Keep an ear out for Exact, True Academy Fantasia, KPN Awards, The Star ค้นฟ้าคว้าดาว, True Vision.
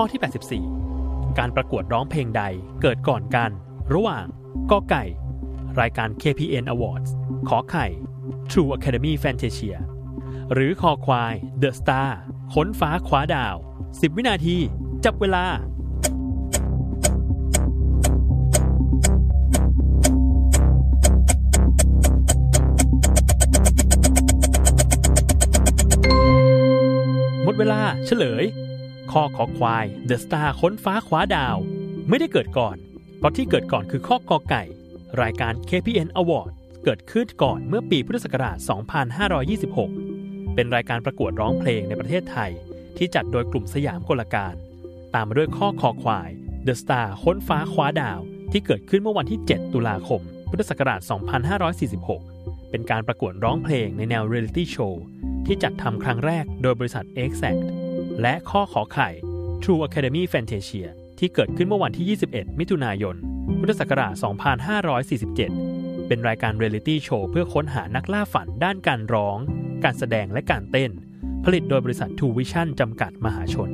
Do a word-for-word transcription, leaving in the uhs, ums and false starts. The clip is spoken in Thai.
ข้อที่แปดสิบสี่การประกวดร้องเพลงใดเกิดก่อนกันระหว่างกไก่รายการ เค พี เอ็น Awards ขอไข่ True Academy Fantasia หรือคอควาย The Star ค้นฟ้าคว้าดาวสิบวินาทีจับเวลาหมดเวลาเฉลยข้อขอควาย The Star ค้นฟ้าคว้าดาวไม่ได้เกิดก่อนเพราะที่เกิดก่อนคือข้อกอไก่รายการ เค พี เอ็น Awards เกิดขึ้นก่อนเมื่อปีพุทธศักราชสองพันห้าร้อยยี่สิบหกเป็นรายการประกวดร้องเพลงในประเทศไทยที่จัดโดยกลุ่มสยามกลการตามมาด้วยข้อคอควาย The Star ค้นฟ้าคว้าดาวที่เกิดขึ้นเมื่อวันที่เจ็ดตุลาคมพุทธศักราชสองพันห้าร้อยสี่สิบหกเป็นการประกวดร้องเพลงในแนวเรียลิตี้โชว์ที่จัดทำครั้งแรกโดยบริษัท Exact และข้อขอไข่ True Academy Fantasia ที่เกิดขึ้นเมื่อวันที่ยี่สิบเอ็ดมิถุนายนพุทธศักราชสองพันห้าร้อยสี่สิบเจ็ดเป็นรายการเรียลิตี้โชว์เพื่อค้นหานักล่าฝันด้านการร้องการแสดงและการเต้นผลิตโดยบริษัท True Vision จำกัดมหาชน